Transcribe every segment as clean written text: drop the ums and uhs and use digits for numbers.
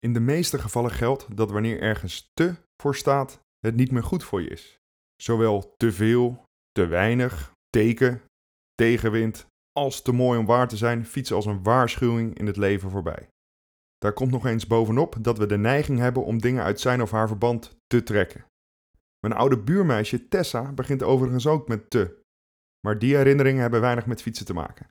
In de meeste gevallen geldt dat wanneer ergens te voor staat, het niet meer goed voor je is. Zowel te veel, te weinig, teken, tegenwind, als te mooi om waar te zijn, fietsen als een waarschuwing in het leven voorbij. Daar komt nog eens bovenop dat we de neiging hebben om dingen uit zijn of haar verband te trekken. Mijn oude buurmeisje Tessa begint overigens ook met te. Maar die herinneringen hebben weinig met fietsen te maken.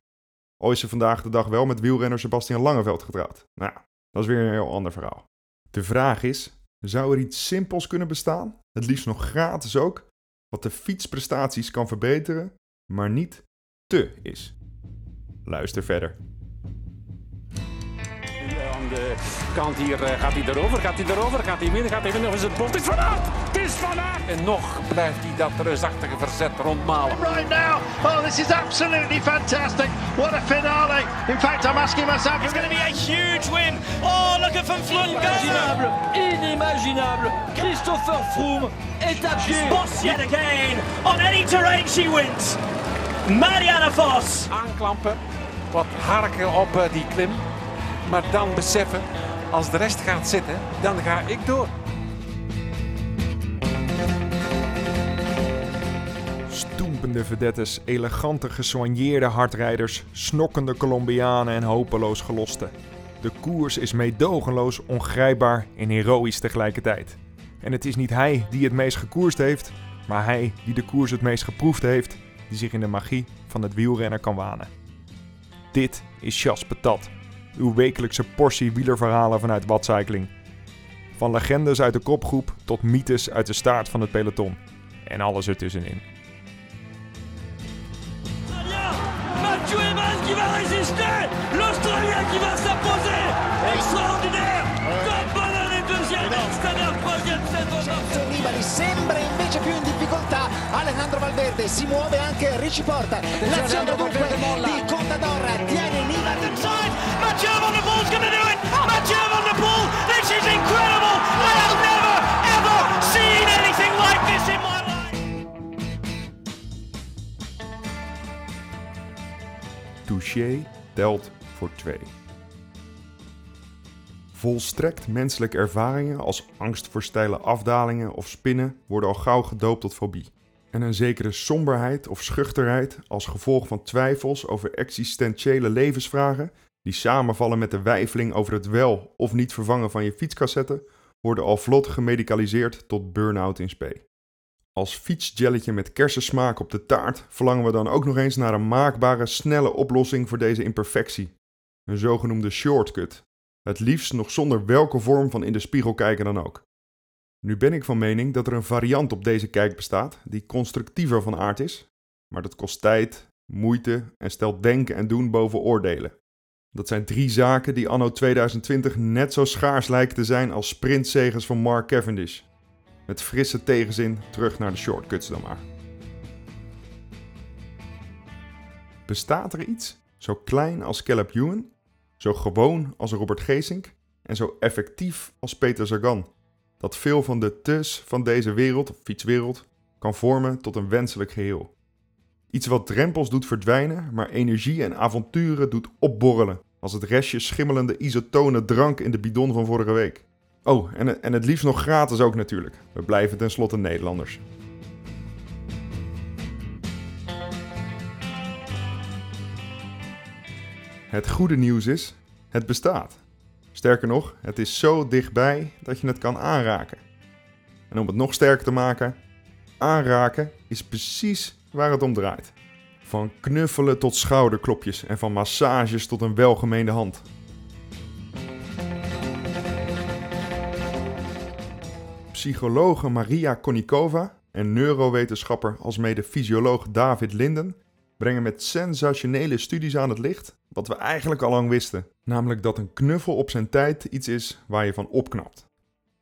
Al is ze vandaag de dag wel met wielrenner Sebastian Langeveld getrouwd. Nou, dat is weer een heel ander verhaal. De vraag is, zou er iets simpels kunnen bestaan, het liefst nog gratis ook, wat de fietsprestaties kan verbeteren, maar niet te is? Luister verder. Aan de kant hier gaat hij erover, gaat hij winnen, of is het bot? Het is Van Aert! Het is Van Aert! En nog blijft hij dat reusachtige verzet rondmalen. Right now, oh this is absolutely fantastic, what a finale! In fact I'm asking myself, it's going to be a huge win! Oh look at Van Vleuten! Inimaginable, inimaginable, Christopher Froome is at it! Boss yet again, on any terrain she wins! Marianne Vos! Aanklampen, wat harken op die klim, maar dan beseffen, als de rest gaat zitten, dan ga ik door. Stoempende vedettes, elegante gesoigneerde hardrijders, snokkende Colombianen en hopeloos gelosten. De koers is meedogenloos, ongrijpbaar en heroïs tegelijkertijd. En het is niet hij die het meest gekoerst heeft, maar hij die de koers het meest geproefd heeft, die zich in de magie van het wielrennen kan wanen. Dit is Chasse Patate, uw wekelijkse portie wielerverhalen vanuit wattcycling. Van legendes uit de kopgroep tot mythes uit de staart van het peloton. En alles ertussenin. Mathieu Evans qui va résister! L'Australien qui va s'imposer! Extraordinaire! Campanella est deuxième, Extraordinaire troisième, Sento Nibali sembra invece più in difficoltà. Alessandro Valverde si muove anche Ricci Porta. L'Alessandro Valverde di Contador tiene Nibali. Mathieu Evenepoel's going to do it! Mathieu Evenepoel, this is incredible! I have never, ever seen anything like this in my life! Touché telt voor 2. Volstrekt menselijke ervaringen als angst voor steile afdalingen of spinnen worden al gauw gedoopt tot fobie. En een zekere somberheid of schuchterheid als gevolg van twijfels over existentiële levensvragen die samenvallen met de weifeling over het wel of niet vervangen van je fietscassetten, worden al vlot gemedicaliseerd tot burn-out in spe. Als fietsjelletje met kersensmaak op de taart verlangen we dan ook nog eens naar een maakbare, snelle oplossing voor deze imperfectie. Een zogenoemde shortcut. Het liefst nog zonder welke vorm van in de spiegel kijken dan ook. Nu ben ik van mening dat er een variant op deze kijk bestaat die constructiever van aard is, maar dat kost tijd, moeite en stelt denken en doen boven oordelen. Dat zijn 3 zaken die anno 2020 net zo schaars lijken te zijn als sprintzegers van Mark Cavendish. Met frisse tegenzin terug naar de shortcuts dan maar. Bestaat er iets zo klein als Caleb Ewan, zo gewoon als Robert Gesink en zo effectief als Peter Sagan, dat veel van de tus van deze wereld, of fietswereld, kan vormen tot een wenselijk geheel? Iets wat drempels doet verdwijnen, maar energie en avonturen doet opborrelen, als het restje schimmelende isotone drank in de bidon van vorige week. Oh, en het liefst nog gratis ook natuurlijk. We blijven tenslotte Nederlanders. Het goede nieuws is, het bestaat. Sterker nog, het is zo dichtbij dat je het kan aanraken. En om het nog sterker te maken, aanraken is precies waar het om draait. Van knuffelen tot schouderklopjes en van massages tot een welgemeende hand. Psychologe Maria Konnikova en neurowetenschapper alsmede fysioloog David Linden brengen met sensationele studies aan het licht wat we eigenlijk al lang wisten. Namelijk dat een knuffel op zijn tijd iets is waar je van opknapt.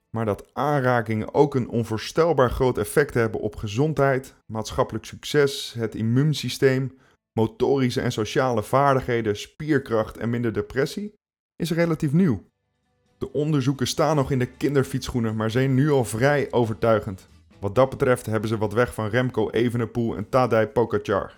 Maar dat aanrakingen ook een onvoorstelbaar groot effect hebben op gezondheid, maatschappelijk succes, het immuunsysteem, motorische en sociale vaardigheden, spierkracht en minder depressie, is relatief nieuw. De onderzoeken staan nog in de kinderfietsschoenen, maar zijn nu al vrij overtuigend. Wat dat betreft hebben ze wat weg van Remco Evenepoel en Tadej Pogačar.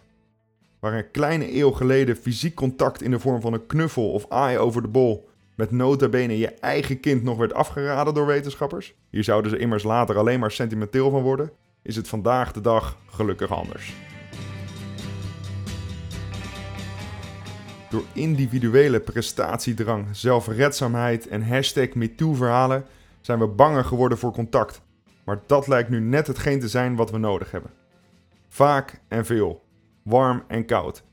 Waar een kleine eeuw geleden fysiek contact in de vorm van een knuffel of aai over de bol met nota bene je eigen kind nog werd afgeraden door wetenschappers, hier zouden ze immers later alleen maar sentimenteel van worden, is het vandaag de dag gelukkig anders. Door individuele prestatiedrang, zelfredzaamheid en #MeToo-verhalen zijn we banger geworden voor contact. Maar dat lijkt nu net hetgeen te zijn wat we nodig hebben. Vaak en veel. Warm en koud.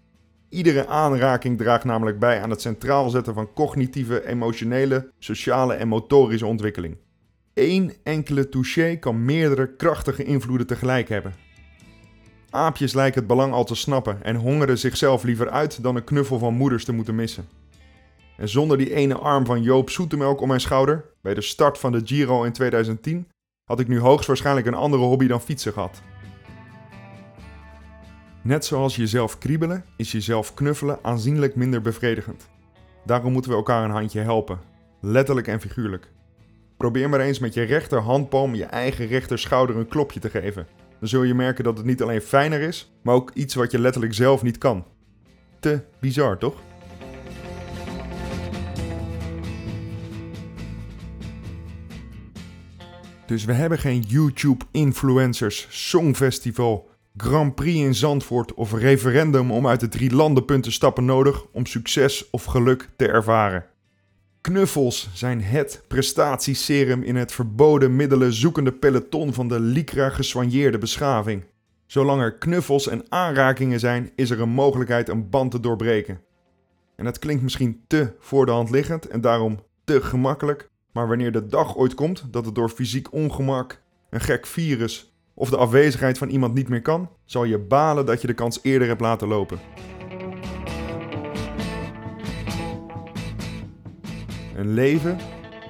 Iedere aanraking draagt namelijk bij aan het centraal zetten van cognitieve, emotionele, sociale en motorische ontwikkeling. Eén enkele touché kan meerdere krachtige invloeden tegelijk hebben. Aapjes lijken het belang al te snappen en hongeren zichzelf liever uit dan een knuffel van moeders te moeten missen. En zonder die ene arm van Joop Zoetemelk om mijn schouder, bij de start van de Giro in 2010, had ik nu hoogstwaarschijnlijk een andere hobby dan fietsen gehad. Net zoals jezelf kriebelen, is jezelf knuffelen aanzienlijk minder bevredigend. Daarom moeten we elkaar een handje helpen, letterlijk en figuurlijk. Probeer maar eens met je rechterhandpalm je eigen rechterschouder een klopje te geven. Dan zul je merken dat het niet alleen fijner is, maar ook iets wat je letterlijk zelf niet kan. Te bizar, toch? Dus we hebben geen YouTube-influencers, songfestival, Grand Prix in Zandvoort of referendum om uit de 3 landenpunt te stappen nodig om succes of geluk te ervaren. Knuffels zijn het prestatieserum in het verboden middelen zoekende peloton van de lycra gesoigneerde beschaving. Zolang er knuffels en aanrakingen zijn, is er een mogelijkheid een band te doorbreken. En dat klinkt misschien te voor de hand liggend en daarom te gemakkelijk, maar wanneer de dag ooit komt dat het door fysiek ongemak, een gek virus of de afwezigheid van iemand niet meer kan, zal je balen dat je de kans eerder hebt laten lopen. Een leven,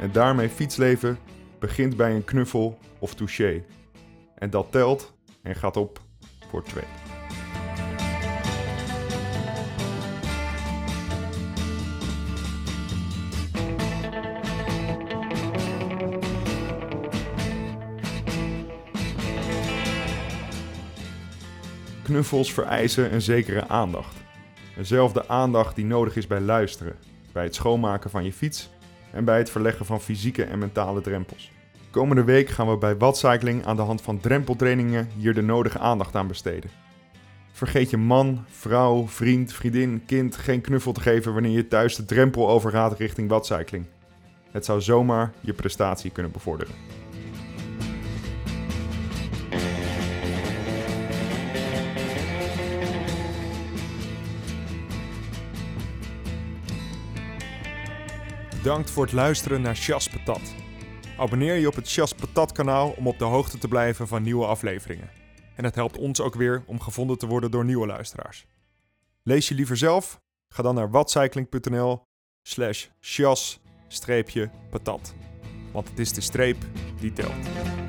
en daarmee fietsleven, begint bij een knuffel of touché. En dat telt en gaat op voor 2. Knuffels vereisen een zekere aandacht. Dezelfde aandacht die nodig is bij luisteren, bij het schoonmaken van je fiets en bij het verleggen van fysieke en mentale drempels. Komende week gaan we bij Wattcycling aan de hand van drempeltrainingen hier de nodige aandacht aan besteden. Vergeet je man, vrouw, vriend, vriendin, kind geen knuffel te geven wanneer je thuis de drempel overgaat richting Wattcycling. Het zou zomaar je prestatie kunnen bevorderen. Bedankt voor het luisteren naar Chasse Patate. Abonneer je op het Chasse Patate kanaal om op de hoogte te blijven van nieuwe afleveringen. En het helpt ons ook weer om gevonden te worden door nieuwe luisteraars. Lees je liever zelf? Ga dan naar watcycling.nl/chasse-patate. Want het is de streep die telt.